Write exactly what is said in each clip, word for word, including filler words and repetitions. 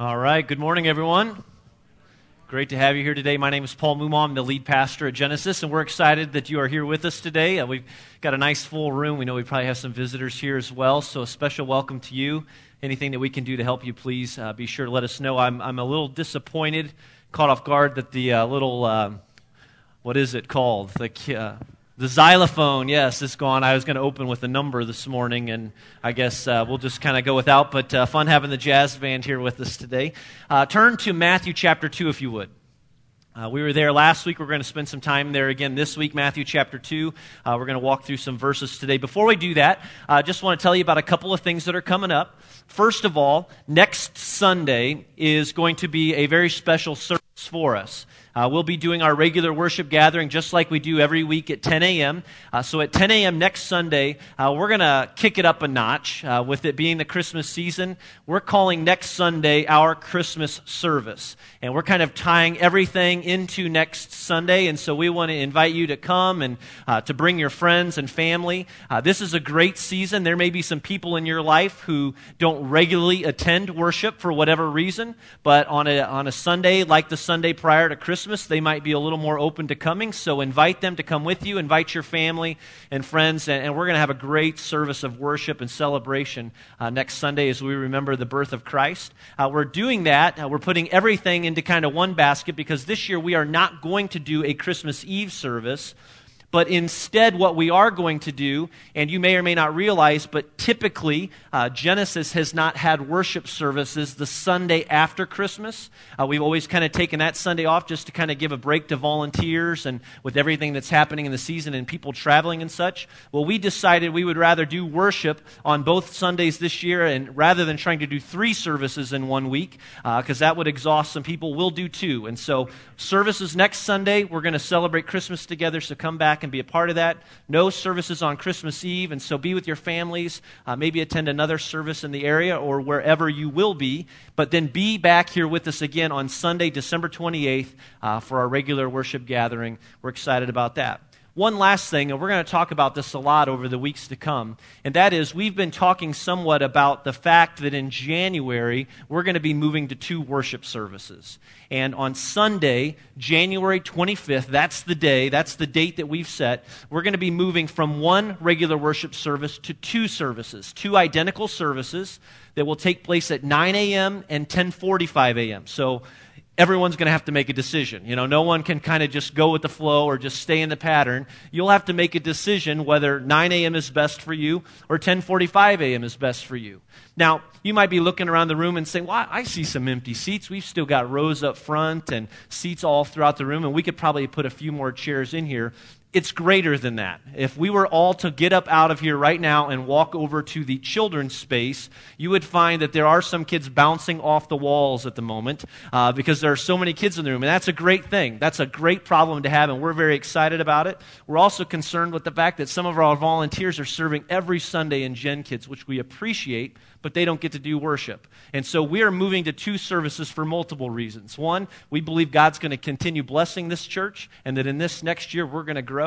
All right, good morning, everyone. Great to have you here today. My name is Paul Mumon. I'm the lead pastor at Genesis, and we're excited that you are here with us today. Uh, we've got a nice full room. We know we probably have some visitors here as well, so a special welcome to you. Anything that we can do to help you, please uh, be sure to let us know. I'm, I'm a little disappointed, caught off guard, that the uh, little, uh, what is it called? The, uh, the xylophone, yes, it's gone. I was going to open with a number this morning, and I guess uh, we'll just kind of go without, but uh, fun having the jazz band here with us today. Uh, turn to Matthew chapter two, if you would. Uh, we were there last week. We're going to spend some time there again this week, Matthew chapter two. Uh, we're going to walk through some verses today. Before we do that, I uh, just want to tell you about a couple of things that are coming up. First of all, next Sunday is going to be a very special service for us. Uh, we'll be doing our regular worship gathering just like we do every week at ten a.m. Uh, so at ten a.m. next Sunday, uh, we're going to kick it up a notch. Uh, with it being the Christmas season, we're calling next Sunday our Christmas service. And we're kind of tying everything into next Sunday. And so we want to invite you to come and uh, to bring your friends and family. Uh, this is a great season. There may be some people in your life who don't regularly attend worship for whatever reason. But on a, on a Sunday like the Sunday prior to Christmas, they might be a little more open to coming, so invite them to come with you, invite your family and friends, and, and we're going to have a great service of worship and celebration uh, next Sunday as we remember the birth of Christ. Uh, we're doing that, uh, we're putting everything into kind of one basket because this year we are not going to do a Christmas Eve service, but instead what we are going to do, and you may or may not realize, but typically uh, Genesis has not had worship services the Sunday after Christmas. Uh, we've always kind of taken that Sunday off just to kind of give a break to volunteers and with everything that's happening in the season and people traveling and such. Well, we decided we would rather do worship on both Sundays this year, and rather than trying to do three services in one week, because uh, that would exhaust some people, we'll do two. And so services next Sunday, we're going to celebrate Christmas together, so come back and be a part of that. No services on Christmas Eve, and so be with your families. Uh, maybe attend another service in the area or wherever you will be, but then be back here with us again on Sunday, December twenty-eighth, uh, for our regular worship gathering. We're excited about that. One last thing, and we're going to talk about this a lot over the weeks to come, and that is we've been talking somewhat about the fact that in January, we're going to be moving to two worship services. And on Sunday, January twenty-fifth, that's the day, that's the date that we've set, we're going to be moving from one regular worship service to two services, two identical services that will take place at nine a.m. and ten forty-five a.m. So everyone's going to have to make a decision. You know, no one can kind of just go with the flow or just stay in the pattern. You'll have to make a decision whether nine a.m. is best for you or ten forty-five a.m. is best for you. Now, you might be looking around the room and saying, well, I see some empty seats. We've still got rows up front and seats all throughout the room, and we could probably put a few more chairs in here. It's greater than that. If we were all to get up out of here right now and walk over to the children's space, you would find that there are some kids bouncing off the walls at the moment uh, because there are so many kids in the room. And that's a great thing. That's a great problem to have, and we're very excited about it. We're also concerned with the fact that some of our volunteers are serving every Sunday in Gen Kids, which we appreciate, but they don't get to do worship. And so we are moving to two services for multiple reasons. One, we believe God's going to continue blessing this church, and that in this next year we're going to grow.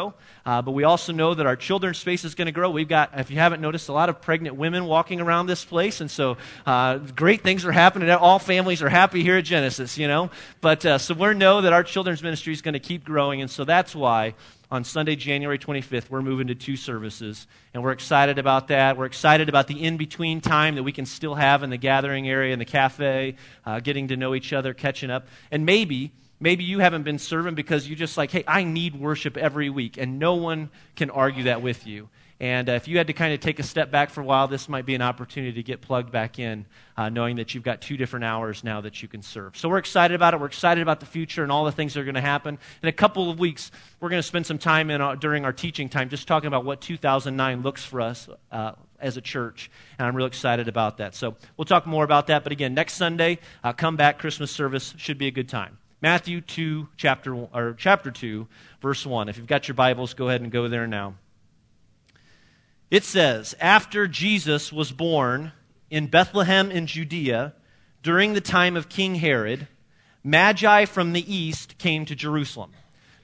Uh, but we also know that our children's space is going to grow. We've got, if you haven't noticed, a lot of pregnant women walking around this place, and so uh, great things are happening. All families are happy here at Genesis, you know. But uh, so we know that our children's ministry is going to keep growing, and so that's why on Sunday, January twenty-fifth, we're moving to two services, and we're excited about that. We're excited about the in-between time that we can still have in the gathering area, in the cafe, uh, getting to know each other, catching up, and maybe Maybe you haven't been serving because you're just like, hey, I need worship every week, and no one can argue that with you. And uh, if you had to kind of take a step back for a while, this might be an opportunity to get plugged back in, uh, knowing that you've got two different hours now that you can serve. So we're excited about it. We're excited about the future and all the things that are going to happen. In a couple of weeks, we're going to spend some time in our, during our teaching time just talking about what two thousand nine looks for us uh, as a church, and I'm real excited about that. So we'll talk more about that. But again, next Sunday, uh, come back. Christmas service should be a good time. Matthew two, chapter one, or chapter two, verse one. If you've got your Bibles, go ahead and go there now. It says, after Jesus was born in Bethlehem in Judea, during the time of King Herod, Magi from the east came to Jerusalem.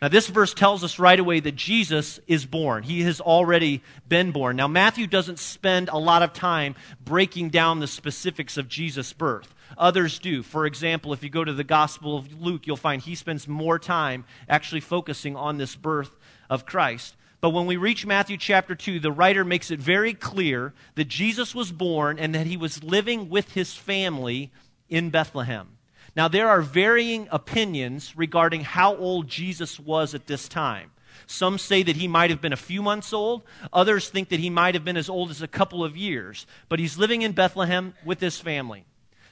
Now, this verse tells us right away that Jesus is born. He has already been born. Now, Matthew doesn't spend a lot of time breaking down the specifics of Jesus' birth. Others do. For example, if you go to the Gospel of Luke, you'll find he spends more time actually focusing on this birth of Christ. But when we reach Matthew chapter two, the writer makes it very clear that Jesus was born and that he was living with his family in Bethlehem. Now, there are varying opinions regarding how old Jesus was at this time. Some say that he might have been a few months old. Others think that he might have been as old as a couple of years. But he's living in Bethlehem with his family.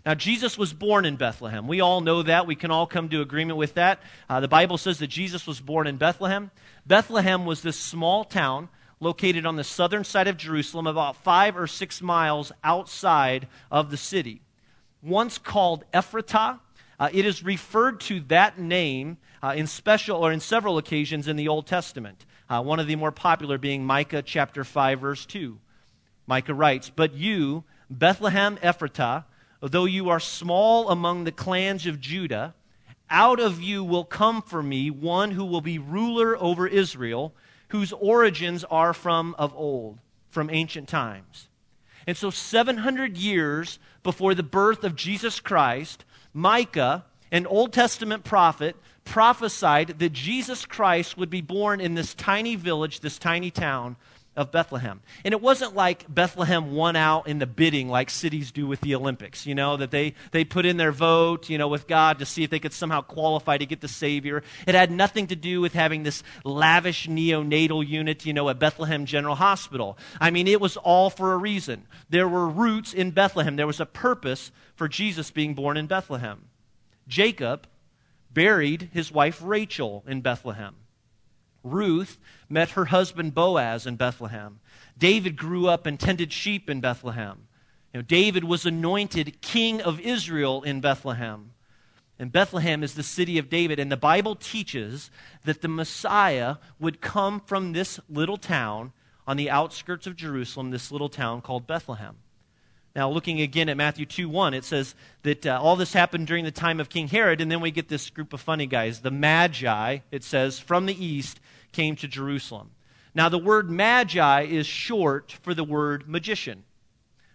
Now, Jesus was born in Bethlehem. We all know that. We can all come to agreement with that. Uh, the Bible says that Jesus was born in Bethlehem. Bethlehem was this small town located on the southern side of Jerusalem, about five or six miles outside of the city. Once called Ephrata, Uh, it is referred to that name uh, in special or in several occasions in the Old Testament. Uh, one of the more popular being Micah chapter five, verse two. Micah writes, "But you, Bethlehem Ephratah, though you are small among the clans of Judah, out of you will come for me one who will be ruler over Israel, whose origins are from of old, from ancient times." And so seven hundred years before the birth of Jesus Christ, Micah, an Old Testament prophet, prophesied that Jesus Christ would be born in this tiny village, this tiny town of Bethlehem. And it wasn't like Bethlehem won out in the bidding like cities do with the Olympics, you know, that they, they put in their vote, you know, with God to see if they could somehow qualify to get the Savior. It had nothing to do with having this lavish neonatal unit, you know, at Bethlehem General Hospital. I mean, it was all for a reason. There were roots in Bethlehem. There was a purpose for Jesus being born in Bethlehem. Jacob buried his wife Rachel in Bethlehem. Ruth met her husband Boaz in Bethlehem. David grew up and tended sheep in Bethlehem. You know, David was anointed king of Israel in Bethlehem. And Bethlehem is the city of David. And the Bible teaches that the Messiah would come from this little town on the outskirts of Jerusalem, this little town called Bethlehem. Now, looking again at Matthew two one, it says that uh, all this happened during the time of King Herod, and then we get this group of funny guys, the Magi, it says, from the east came to Jerusalem. Now, the word Magi is short for the word magician.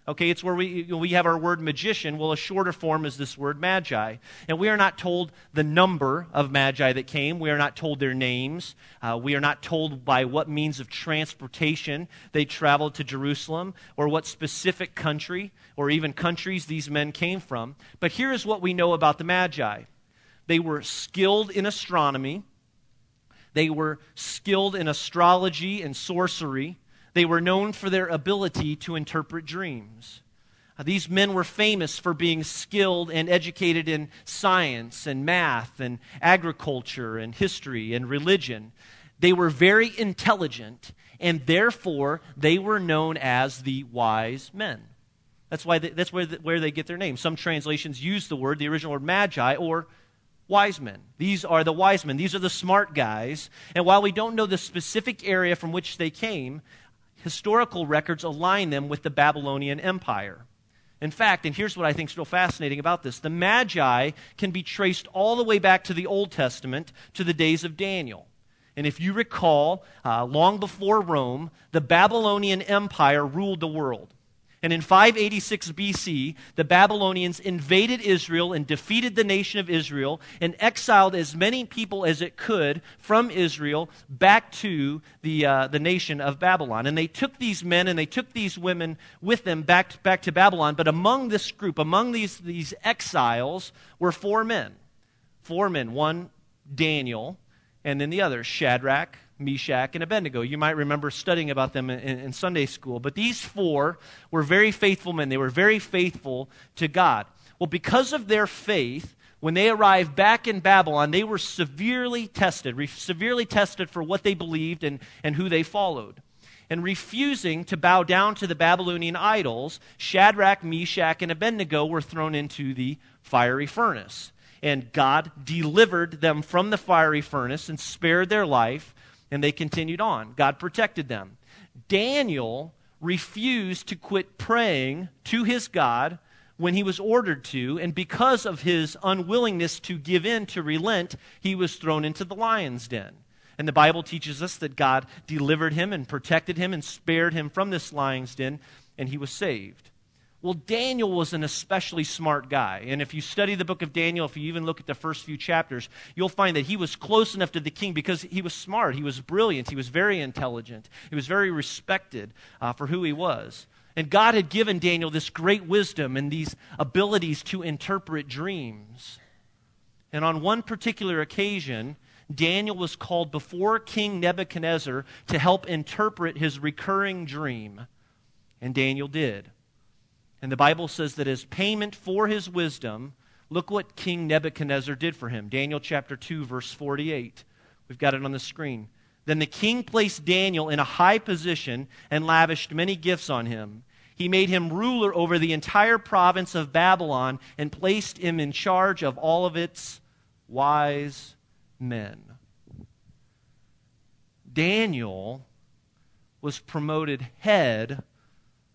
Okay, it's where we we have our word magician. Well, a shorter form is this word Magi. And we are not told the number of Magi that came. We are not told their names. Uh, we are not told by what means of transportation they traveled to Jerusalem or what specific country or even countries these men came from. But here is what we know about the Magi. They were skilled in astronomy. They were skilled in astrology and sorcery. They were known for their ability to interpret dreams. Uh, these men were famous for being skilled and educated in science and math and agriculture and history and religion. They were very intelligent, and therefore they were known as the wise men. That's why they, that's where the, where they get their name. Some translations use the word, the original word magi, or wise men. These are the wise men. These are the smart guys. And while we don't know the specific area from which they came, historical records align them with the Babylonian Empire. In fact, and here's what I think is real fascinating about this, the Magi can be traced all the way back to the Old Testament, to the days of Daniel. And if you recall, uh, long before Rome, the Babylonian Empire ruled the world. And in five eighty-six B C, the Babylonians invaded Israel and defeated the nation of Israel and exiled as many people as it could from Israel back to the uh, the nation of Babylon. And they took these men and they took these women with them back to, back to Babylon. But among this group, among these, these exiles, were four men. Four men, one Daniel, and then the other, Shadrach, Meshach, and Abednego. You might remember studying about them in, in Sunday school. But these four were very faithful men. They were very faithful to God. Well, because of their faith, when they arrived back in Babylon, they were severely tested, re- severely tested for what they believed and, and who they followed. And refusing to bow down to the Babylonian idols, Shadrach, Meshach, and Abednego were thrown into the fiery furnace. And God delivered them from the fiery furnace and spared their life. And they continued on. God protected them. Daniel refused to quit praying to his God when he was ordered to, and because of his unwillingness to give in, to relent, he was thrown into the lion's den. And the Bible teaches us that God delivered him and protected him and spared him from this lion's den, and he was saved. Well, Daniel was an especially smart guy. And if you study the book of Daniel, if you even look at the first few chapters, you'll find that he was close enough to the king because he was smart, he was brilliant, he was very intelligent, he was very respected uh, for who he was. And God had given Daniel this great wisdom and these abilities to interpret dreams. And on one particular occasion, Daniel was called before King Nebuchadnezzar to help interpret his recurring dream. And Daniel did. And the Bible says that as payment for his wisdom, look what King Nebuchadnezzar did for him. Daniel chapter two, verse forty-eight. We've got it on the screen. Then the king placed Daniel in a high position and lavished many gifts on him. He made him ruler over the entire province of Babylon and placed him in charge of all of its wise men. Daniel was promoted head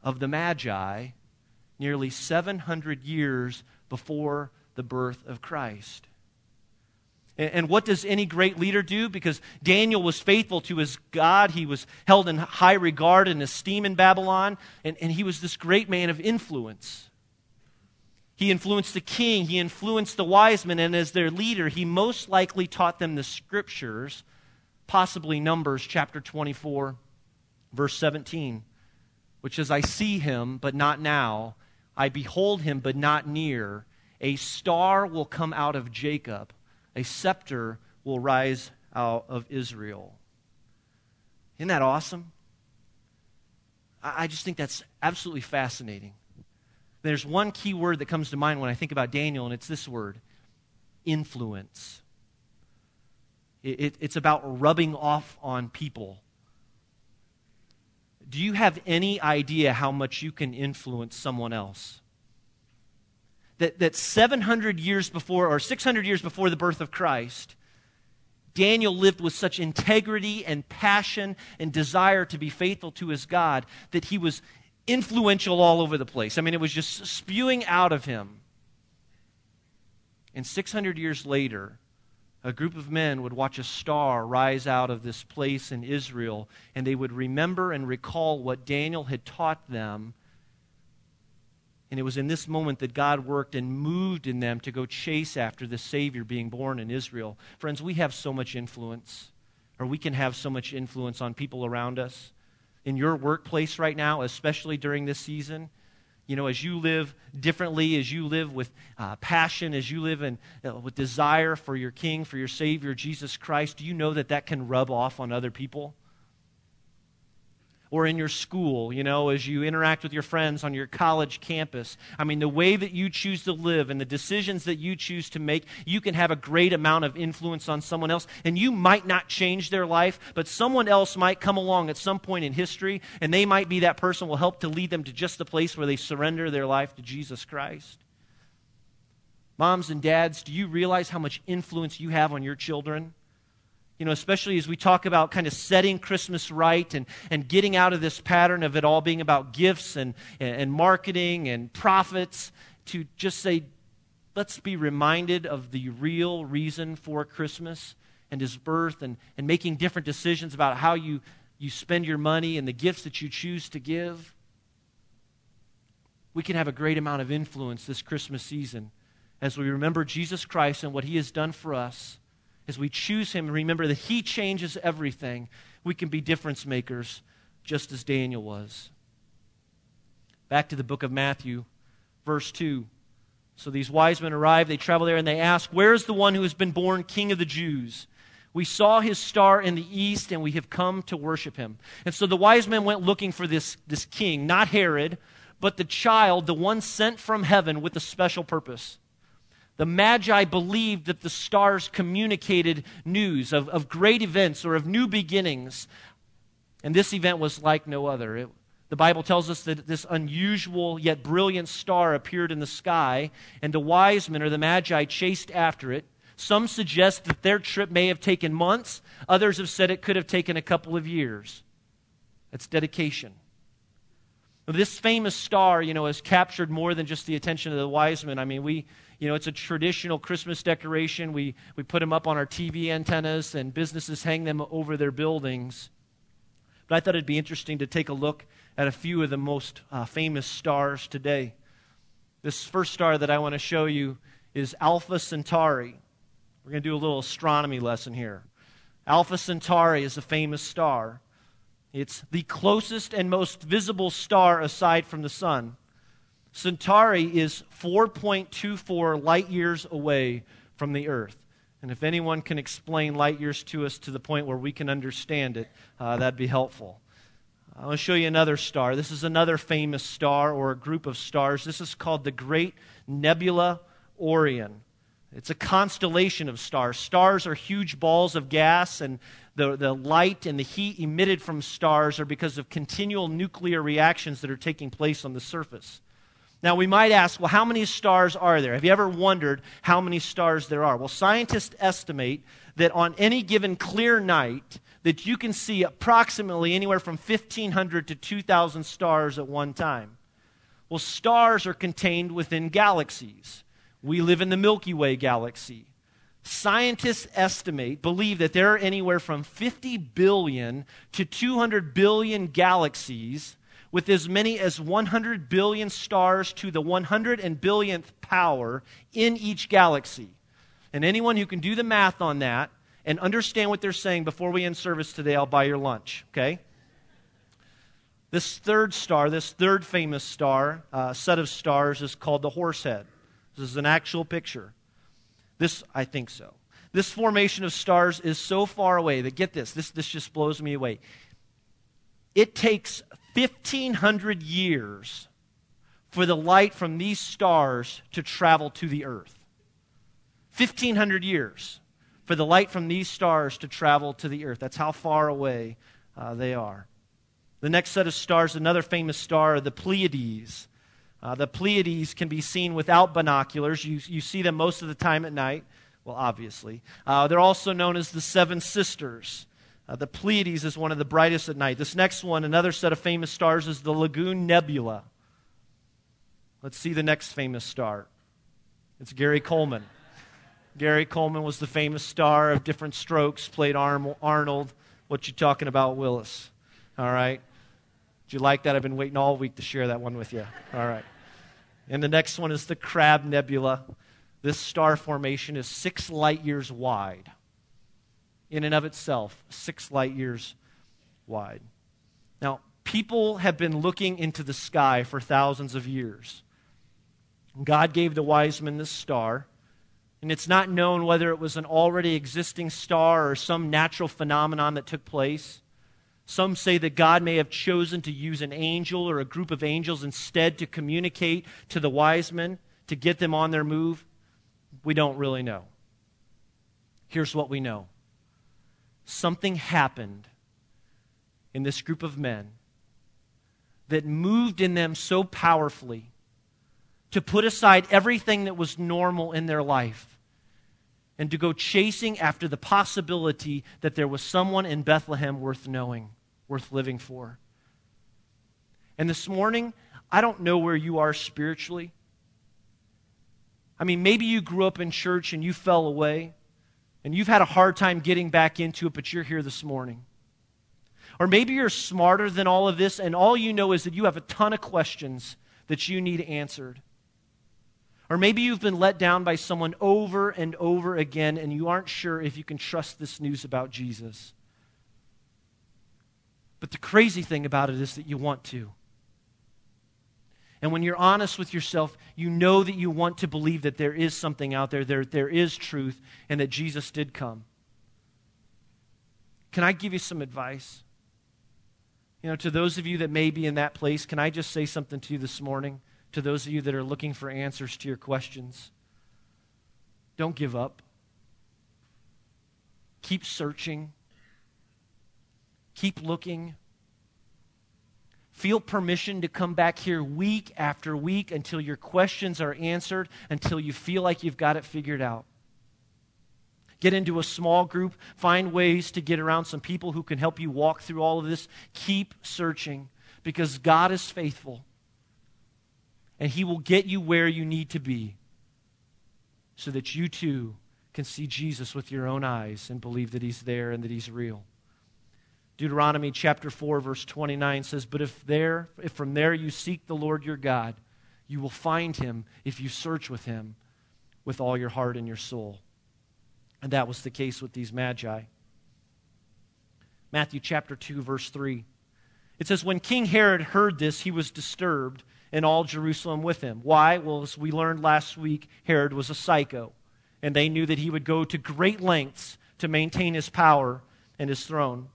of the Magi nearly seven hundred years before the birth of Christ. And, and what does any great leader do? Because Daniel was faithful to his God. He was held in high regard and esteem in Babylon, and, and he was this great man of influence. He influenced the king, he influenced the wise men, and as their leader, he most likely taught them the scriptures, possibly Numbers chapter twenty-four, verse seventeen, which says, I see him, but not now. I behold him, but not near. A star will come out of Jacob. A scepter will rise out of Israel. Isn't that awesome? I just think that's absolutely fascinating. There's one key word that comes to mind when I think about Daniel, and it's this word, influence. It, it, it's about rubbing off on people. Do you have any idea how much you can influence someone else? That, that seven hundred years before, or six hundred years before the birth of Christ, Daniel lived with such integrity and passion and desire to be faithful to his God that he was influential all over the place. I mean, it was just spewing out of him. And six hundred years later, a group of men would watch a star rise out of this place in Israel, and they would remember and recall what Daniel had taught them. And it was in this moment that God worked and moved in them to go chase after the Savior being born in Israel. Friends, we have so much influence, or we can have so much influence on people around us. In your workplace right now, especially during this season, you know, as you live differently, as you live with uh, passion, as you live in, uh, with desire for your King, for your Savior, Jesus Christ, do you know that that can rub off on other people? Or in your school, you know, as you interact with your friends on your college campus. I mean, the way that you choose to live and the decisions that you choose to make, you can have a great amount of influence on someone else. And you might not change their life, but someone else might come along at some point in history, and they might be that person who will help to lead them to just the place where they surrender their life to Jesus Christ. Moms and dads, do you realize how much influence you have on your children? You know, especially as we talk about kind of setting Christmas right and, and getting out of this pattern of it all being about gifts and, and, and marketing and profits, to just say, let's be reminded of the real reason for Christmas and his birth, and, and making different decisions about how you, you spend your money and the gifts that you choose to give. We can have a great amount of influence this Christmas season as we remember Jesus Christ and what he has done for us. As we choose him and remember that he changes everything, we can be difference makers just as Daniel was. Back to the book of Matthew, verse two. So these wise men arrive, they travel there, and they ask, where is the one who has been born King of the Jews? We saw his star in the east, and we have come to worship him. And so the wise men went looking for this, this king, not Herod, but the child, the one sent from heaven with a special purpose. The Magi believed that the stars communicated news of, of great events or of new beginnings. And this event was like no other. It, the Bible tells us that this unusual yet brilliant star appeared in the sky, and the wise men or the Magi chased after it. Some suggest that their trip may have taken months. Others have said it could have taken a couple of years. That's dedication. This famous star, you know, has captured more than just the attention of the wise men. I mean, we, you know, it's a traditional Christmas decoration. We we put them up on our T V antennas, and businesses hang them over their buildings. But I thought it'd be interesting to take a look at a few of the most uh, famous stars today. This first star that I want to show you is Alpha Centauri. We're going to do a little astronomy lesson here. Alpha Centauri is a famous star. It's the closest and most visible star aside from the sun. Centauri is four point two four light years away from the Earth. And if anyone can explain light years to us to the point where we can understand it, uh, that'd be helpful. I want to show you another star. This is another famous star or a group of stars. This is called the Great Nebula Orion. It's a constellation of stars. Stars are huge balls of gas, and the, the light and the heat emitted from stars are because of continual nuclear reactions that are taking place on the surface. Now, we might ask, well, how many stars are there? Have you ever wondered how many stars there are? Well, scientists estimate that on any given clear night that you can see approximately anywhere from fifteen hundred to two thousand stars at one time. Well, stars are contained within galaxies. We live in the Milky Way galaxy. Scientists estimate, believe that there are anywhere from fifty billion to two hundred billion galaxies with as many as one hundred billion stars to the one hundred billionth power in each galaxy. And anyone who can do the math on that and understand what they're saying before we end service today, I'll buy your lunch, okay? This third star, this third famous star, uh, set of stars is called the Horsehead. This is an actual picture. This, I think so. This formation of stars is so far away that, get this, this, this just blows me away. It takes fifteen hundred years for the light from these stars to travel to the Earth. fifteen hundred years for the light from these stars to travel to the Earth. That's how far away uh, they are. The next set of stars, another famous star, the Pleiades. Uh, the Pleiades can be seen without binoculars. You, you see them most of the time at night. Well, obviously. Uh, they're also known as the Seven Sisters. Uh, the Pleiades is one of the brightest at night. This next one, another set of famous stars, is the Lagoon Nebula. Let's see the next famous star. It's Gary Coleman. Gary Coleman was the famous star of Different Strokes, played Arnold. What you talking about, Willis? All right. Did you like that? I've been waiting all week to share that one with you. All right. And the next one is the Crab Nebula. This star formation is six light years wide. In and of itself, six light years wide. Now, people have been looking into the sky for thousands of years. God gave the wise men this star, and it's not known whether it was an already existing star or some natural phenomenon that took place. Some say that God may have chosen to use an angel or a group of angels instead to communicate to the wise men to get them on their move. We don't really know. Here's what we know. Something happened in this group of men that moved in them so powerfully to put aside everything that was normal in their life and to go chasing after the possibility that there was someone in Bethlehem worth knowing, worth living for. And this morning, I don't know where you are spiritually. I mean, maybe you grew up in church and you fell away, and you've had a hard time getting back into it, but you're here this morning. Or maybe you're smarter than all of this, and all you know is that you have a ton of questions that you need answered. Or maybe you've been let down by someone over and over again, and you aren't sure if you can trust this news about Jesus. But the crazy thing about it is that you want to. And when you're honest with yourself, you know that you want to believe that there is something out there, there, there is truth, and that Jesus did come. Can I give you some advice? You know, to those of you that may be in that place, can I just say something to you this morning? To those of you that are looking for answers to your questions, don't give up. Keep searching. Keep looking. Feel permission to come back here week after week until your questions are answered, until you feel like you've got it figured out. Get into a small group. Find ways to get around some people who can help you walk through all of this. Keep searching. because God is faithful and he will get you where you need to be so that you too can see Jesus with your own eyes and believe that he's there and that he's real. Deuteronomy chapter four, verse twenty-nine says, But if there, if from there you seek the Lord your God, you will find him if you search with him with all your heart and your soul. And that was the case with these Magi. Matthew chapter two, verse three. It says, When King Herod heard this, he was disturbed, and all Jerusalem with him. Why? Well, as we learned last week, Herod was a psycho, and they knew that he would go to great lengths to maintain his power and his throne.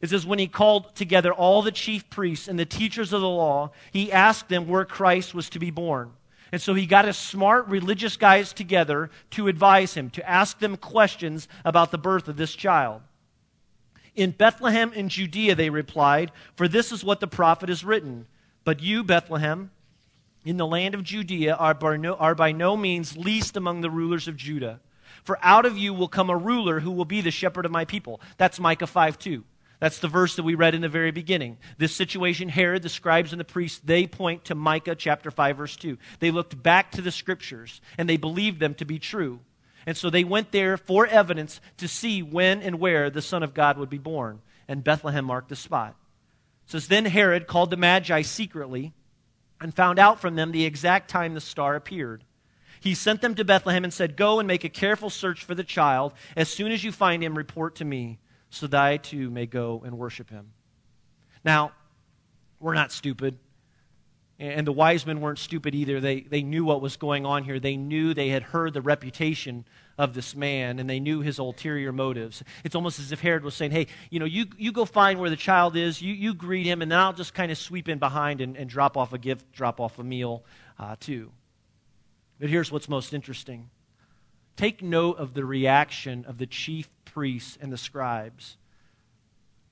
It says, When he called together all the chief priests and the teachers of the law, he asked them where Christ was to be born. And so he got his smart religious guys together to advise him, to ask them questions about the birth of this child. In Bethlehem in Judea, they replied, for this is what the prophet has written. But you, Bethlehem, in the land of Judea, are by no, are by no means least among the rulers of Judah. For out of you will come a ruler who will be the shepherd of my people. That's Micah five two. That's the verse that we read in the very beginning. This situation, Herod, the scribes, and the priests, they point to Micah chapter five, verse two. They looked back to the scriptures, and they believed them to be true. And so they went there for evidence to see when and where the Son of God would be born. And Bethlehem marked the spot. It says, Then Herod called the Magi secretly and found out from them the exact time the star appeared. He sent them to Bethlehem and said, Go and make a careful search for the child. As soon as you find him, report to me, so that I too may go and worship him. Now, we're not stupid. And the wise men weren't stupid either. They, they knew what was going on here. They knew they had heard the reputation of this man, and they knew his ulterior motives. It's almost as if Herod was saying, hey, you know, you, you go find where the child is, you, you greet him, and then I'll just kind of sweep in behind and, and drop off a gift, drop off a meal uh, too. But here's what's most interesting. Take note of the reaction of the chief priests and the scribes.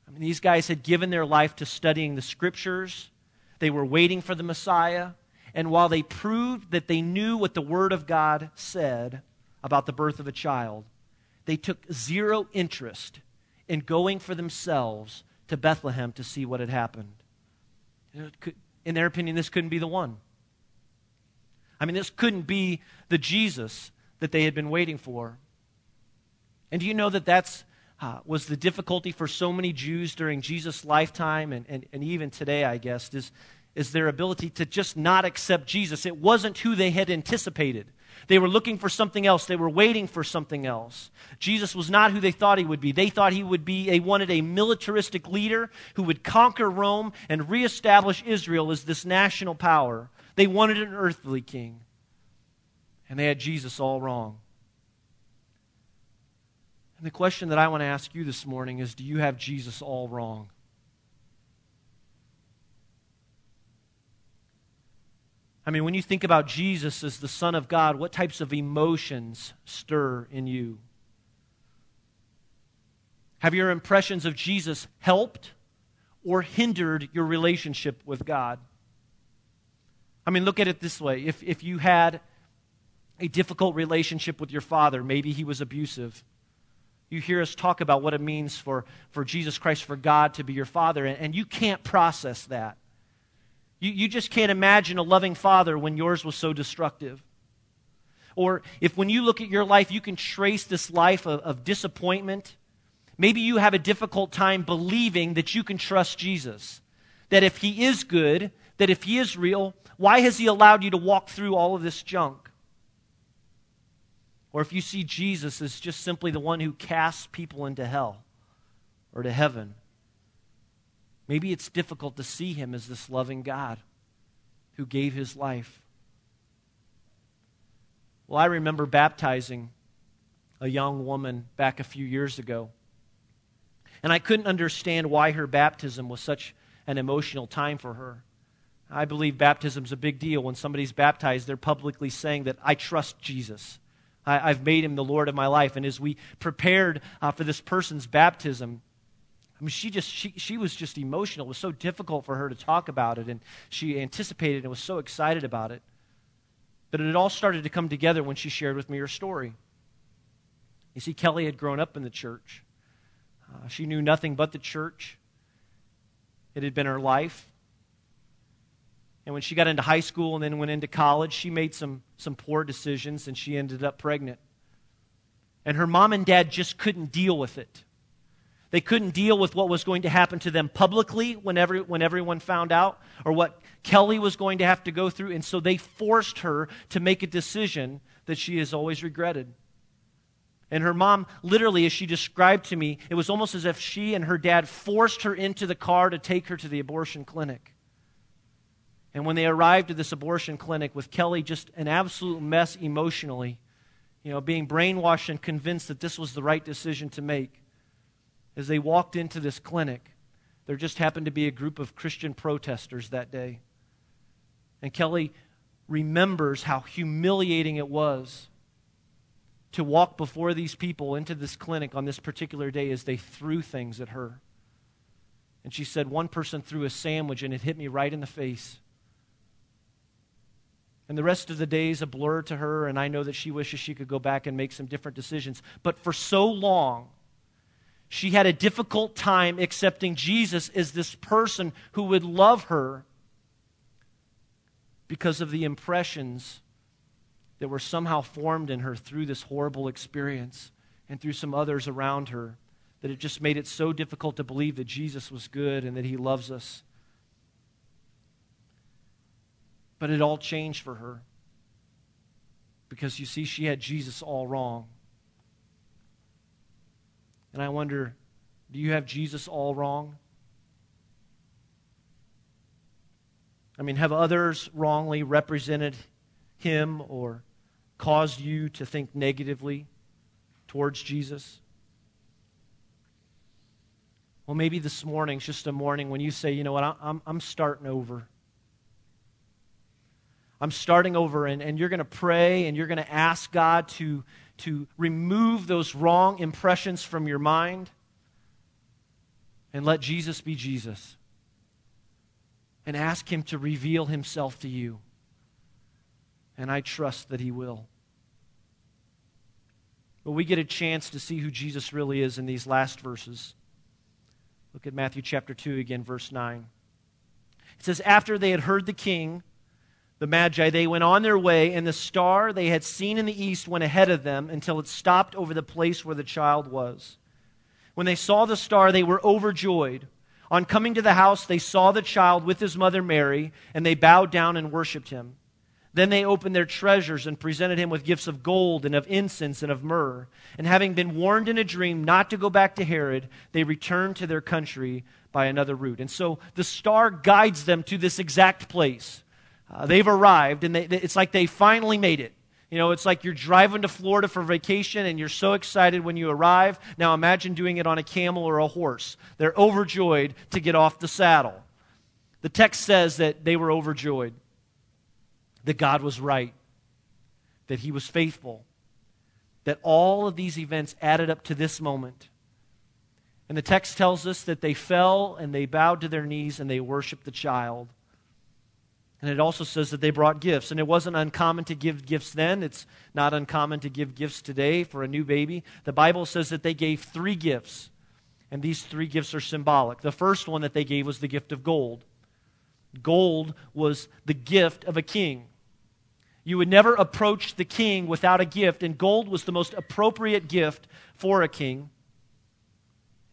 I mean, these guys had given their life to studying the scriptures. They were waiting for the Messiah. And while they proved that they knew what the Word of God said about the birth of a child, they took zero interest in going for themselves to Bethlehem to see what had happened. In their opinion, this couldn't be the one. I mean, this couldn't be the Jesus that they had been waiting for. And do you know that that's uh, was the difficulty for so many Jews during Jesus' lifetime and, and, and even today, I guess, is, is their ability to just not accept Jesus. It wasn't who they had anticipated. They were looking for something else. They were waiting for something else. Jesus was not who they thought he would be. They thought he would be, they wanted a militaristic leader who would conquer Rome and reestablish Israel as this national power. They wanted an earthly king. And they had Jesus all wrong. And the question that I want to ask you this morning is, do you have Jesus all wrong? I mean, when you think about Jesus as the Son of God, what types of emotions stir in you? Have your impressions of Jesus helped or hindered your relationship with God? I mean, look at it this way. If, if you had a difficult relationship with your father, maybe he was abusive. You hear us talk about what it means for, for Jesus Christ, for God to be your father, and, and you can't process that. You, you just can't imagine a loving father when yours was so destructive. Or if when you look at your life, you can trace this life of, of disappointment, maybe you have a difficult time believing that you can trust Jesus, that if he is good, that if he is real, why has he allowed you to walk through all of this junk? Or if you see Jesus as just simply the one who casts people into hell or to heaven, maybe it's difficult to see him as this loving God who gave his life. Well, I remember baptizing a young woman back a few years ago, and I couldn't understand why her baptism was such an emotional time for her. I believe baptism's a big deal. When somebody's baptized, they're publicly saying that I trust Jesus. I've made him the Lord of my life. And as we prepared uh, for this person's baptism, I mean, she just she she was just emotional. It was so difficult for her to talk about it, and she anticipated and was so excited about it. But it all started to come together when she shared with me her story. You see, Kelly had grown up in the church. Uh, she knew nothing but the church. It had been her life. And when she got into high school and then went into college, she made some, some poor decisions, and she ended up pregnant. And her mom and dad just couldn't deal with it. They couldn't deal with what was going to happen to them publicly when, every, when everyone found out, or what Kelly was going to have to go through. And so they forced her to make a decision that she has always regretted. And her mom, literally, as she described to me, it was almost as if she and her dad forced her into the car to take her to the abortion clinic. And when they arrived at this abortion clinic with Kelly just an absolute mess emotionally, you know, being brainwashed and convinced that this was the right decision to make, as they walked into this clinic, there just happened to be a group of Christian protesters that day. And Kelly remembers how humiliating it was to walk before these people into this clinic on this particular day as they threw things at her. And she said, one person threw a sandwich and it hit me right in the face. And the rest of the day is a blur to her, and I know that she wishes she could go back and make some different decisions. But for so long, she had a difficult time accepting Jesus as this person who would love her because of the impressions that were somehow formed in her through this horrible experience and through some others around her, that it just made it so difficult to believe that Jesus was good and that He loves us. But it all changed for her because, you see, she had Jesus all wrong. And I wonder, do you have Jesus all wrong? I mean, have others wrongly represented Him or caused you to think negatively towards Jesus? Well, maybe this morning's just a morning when you say, you know what, I'm, I'm starting over. I'm starting over, and, and you're going to pray, and you're going to ask God to to remove those wrong impressions from your mind and let Jesus be Jesus. And ask Him to reveal Himself to you. And I trust that He will. But we get a chance to see who Jesus really is in these last verses. Look at Matthew chapter two again, verse nine. It says, after they had heard the king, the Magi, they went on their way, and the star they had seen in the east went ahead of them until it stopped over the place where the child was. When they saw the star, they were overjoyed. On coming to the house, they saw the child with his mother Mary, and they bowed down and worshipped him. Then they opened their treasures and presented him with gifts of gold and of incense and of myrrh. And having been warned in a dream not to go back to Herod, they returned to their country by another route. And so the star guides them to this exact place. Uh, they've arrived, and they, they, it's like they finally made it. You know, it's like you're driving to Florida for vacation, and you're so excited when you arrive. Now imagine doing it on a camel or a horse. They're overjoyed to get off the saddle. The text says that they were overjoyed, that God was right, that He was faithful, that all of these events added up to this moment. And the text tells us that they fell, and they bowed to their knees, and they worshiped the child. And it also says that they brought gifts. And it wasn't uncommon to give gifts then. It's not uncommon to give gifts today for a new baby. The Bible says that they gave three gifts. And these three gifts are symbolic. The first one that they gave was the gift of gold. Gold was the gift of a king. You would never approach the king without a gift. And gold was the most appropriate gift for a king.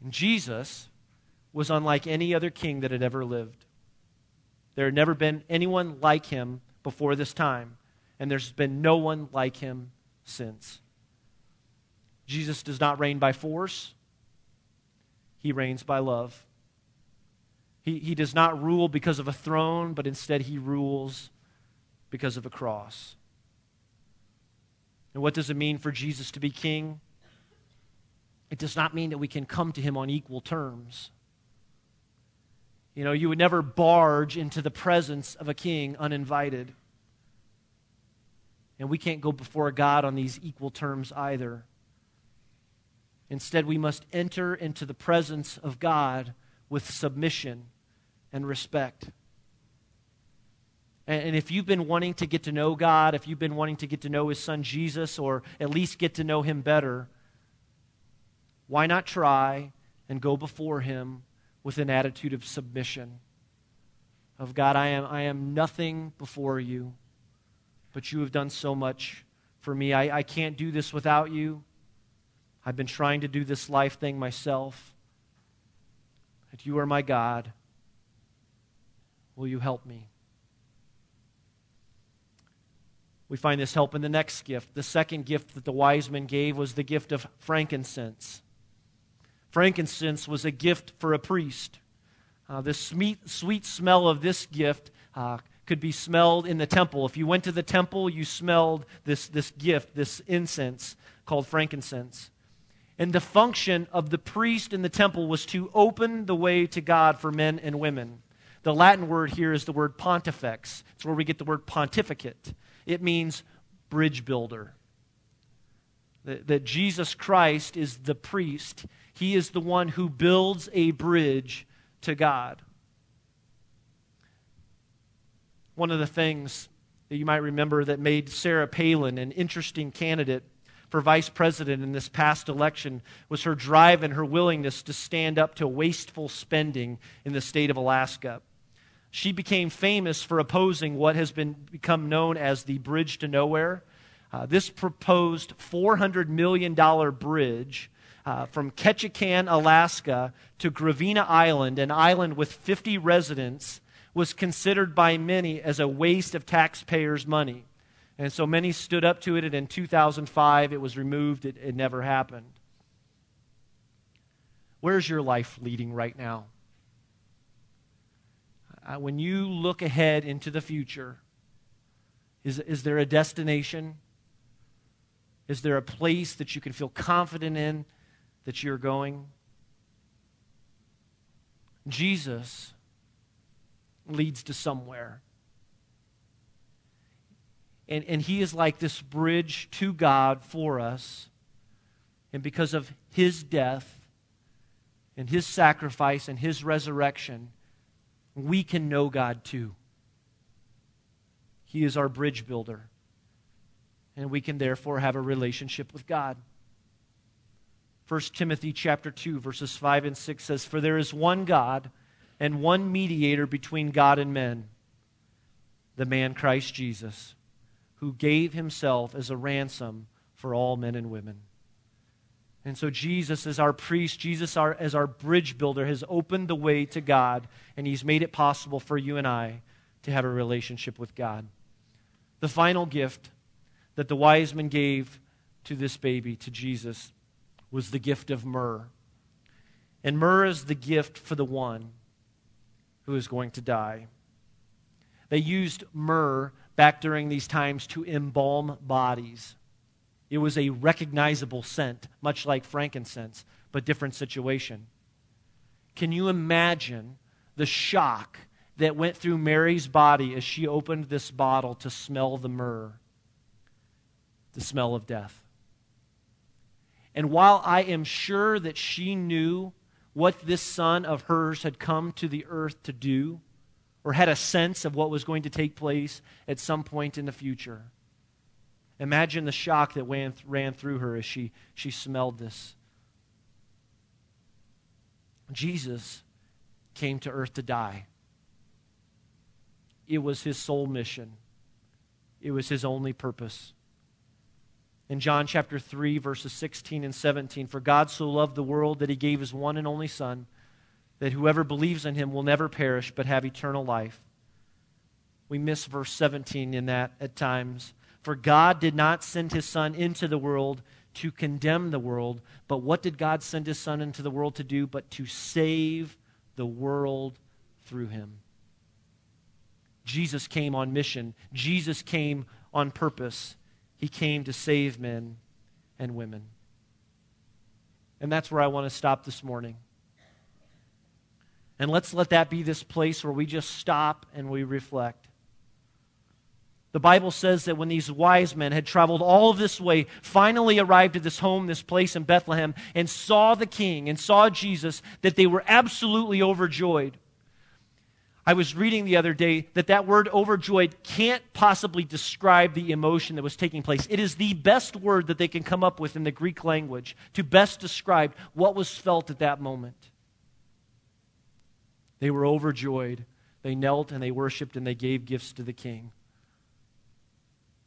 And Jesus was unlike any other king that had ever lived. There had never been anyone like Him before this time, and there's been no one like Him since. Jesus does not reign by force. He reigns by love. He, he does not rule because of a throne, but instead He rules because of a cross. And what does it mean for Jesus to be king? It does not mean that we can come to Him on equal terms. You know, you would never barge into the presence of a king uninvited. And we can't go before God on these equal terms either. Instead, we must enter into the presence of God with submission and respect. And if you've been wanting to get to know God, if you've been wanting to get to know His Son Jesus, or at least get to know Him better, why not try and go before Him with an attitude of submission? of God, I am, I am nothing before you, but you have done so much for me. I, I can't do this without you. I've been trying to do this life thing myself. But you are my God. Will you help me? We find this help in the next gift. The second gift that the wise men gave was the gift of frankincense. Frankincense was a gift for a priest. Uh, the sweet, sweet smell of this gift uh, could be smelled in the temple. If you went to the temple, you smelled this, this gift, this incense called frankincense. And the function of the priest in the temple was to open the way to God for men and women. The Latin word here is the word pontifex. It's where we get the word pontificate. It means bridge builder. That, that Jesus Christ is the priest. He is the one who builds a bridge to God. One of the things that you might remember that made Sarah Palin an interesting candidate for vice president in this past election was her drive and her willingness to stand up to wasteful spending in the state of Alaska. She became famous for opposing what has been become known as the Bridge to Nowhere. Uh, this proposed four hundred million dollars bridge uh, from Ketchikan, Alaska to Gravina Island, an island with fifty residents, was considered by many as a waste of taxpayers' money. And so many stood up to it, and in two thousand five it was removed. It, it never happened. Where's your life leading right now? When you look ahead into the future, is, is there a destination? Is there a place that you can feel confident in that you're going? Jesus leads to somewhere. And, and he is like this bridge to God for us. And because of his death and his sacrifice and his resurrection, we can know God too. He is our bridge builder. And we can therefore have a relationship with God. First Timothy chapter two, verses five and six says, "For there is one God and one mediator between God and men, the man Christ Jesus, who gave himself as a ransom for all men and women." And so Jesus is our priest. Jesus our, as our bridge builder has opened the way to God, and he's made it possible for you and I to have a relationship with God. The final gift that the wise men gave to this baby, to Jesus, was the gift of myrrh. And myrrh is the gift for the one who is going to die. They used myrrh back during these times to embalm bodies. It was a recognizable scent, much like frankincense, but different situation. Can you imagine the shock that went through Mary's body as she opened this bottle to smell the myrrh, the smell of death? And while I am sure that she knew what this son of hers had come to the earth to do, or had a sense of what was going to take place at some point in the future, imagine the shock that ran, ran through her as she, she smelled this. Jesus came to earth to die. It was his sole mission. It was his only purpose. In John chapter three, verses sixteen and seventeen, "For God so loved the world that he gave his one and only Son, that whoever believes in him will never perish but have eternal life." We miss verse seventeen in that at times. "For God did not send his Son into the world to condemn the world, but what did God send his Son into the world to do but to save the world through him?" Jesus came on mission. Jesus came on purpose. He came to save men and women. And that's where I want to stop this morning. And let's let that be this place where we just stop and we reflect. The Bible says that when these wise men had traveled all of this way, finally arrived at this home, this place in Bethlehem, and saw the king and saw Jesus, that they were absolutely overjoyed. I was reading the other day that that word overjoyed can't possibly describe the emotion that was taking place. It is the best word that they can come up with in the Greek language to best describe what was felt at that moment. They were overjoyed They knelt and they worshiped and they gave gifts to the king.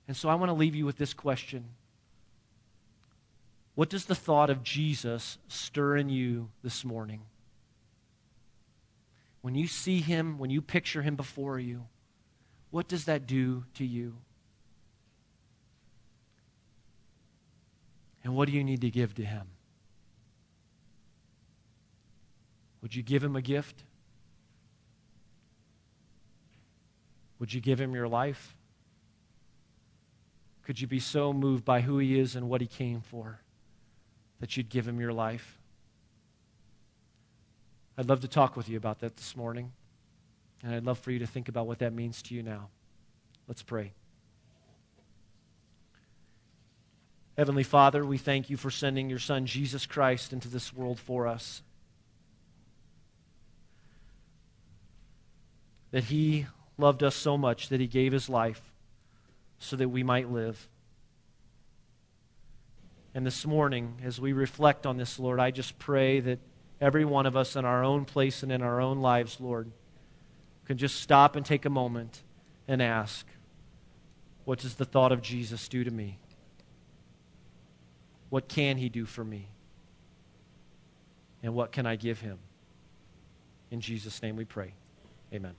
And so I want to leave you with this question. What does the thought of Jesus stir in you this morning? When you see him, when you picture him before you, what does that do to you? And what do you need to give to him? Would you give him a gift? Would you give him your life? Could you be so moved by who he is and what he came for that you'd give him your life? I'd love to talk with you about that this morning, and I'd love for you to think about what that means to you now. Let's pray. Heavenly Father, we thank you for sending your Son, Jesus Christ, into this world for us. That he loved us so much that he gave his life so that we might live. And this morning, as we reflect on this, Lord, I just pray that every one of us in our own place and in our own lives, Lord, can just stop and take a moment and ask, what does the thought of Jesus do to me? What can he do for me? And what can I give him? In Jesus' name we pray. Amen.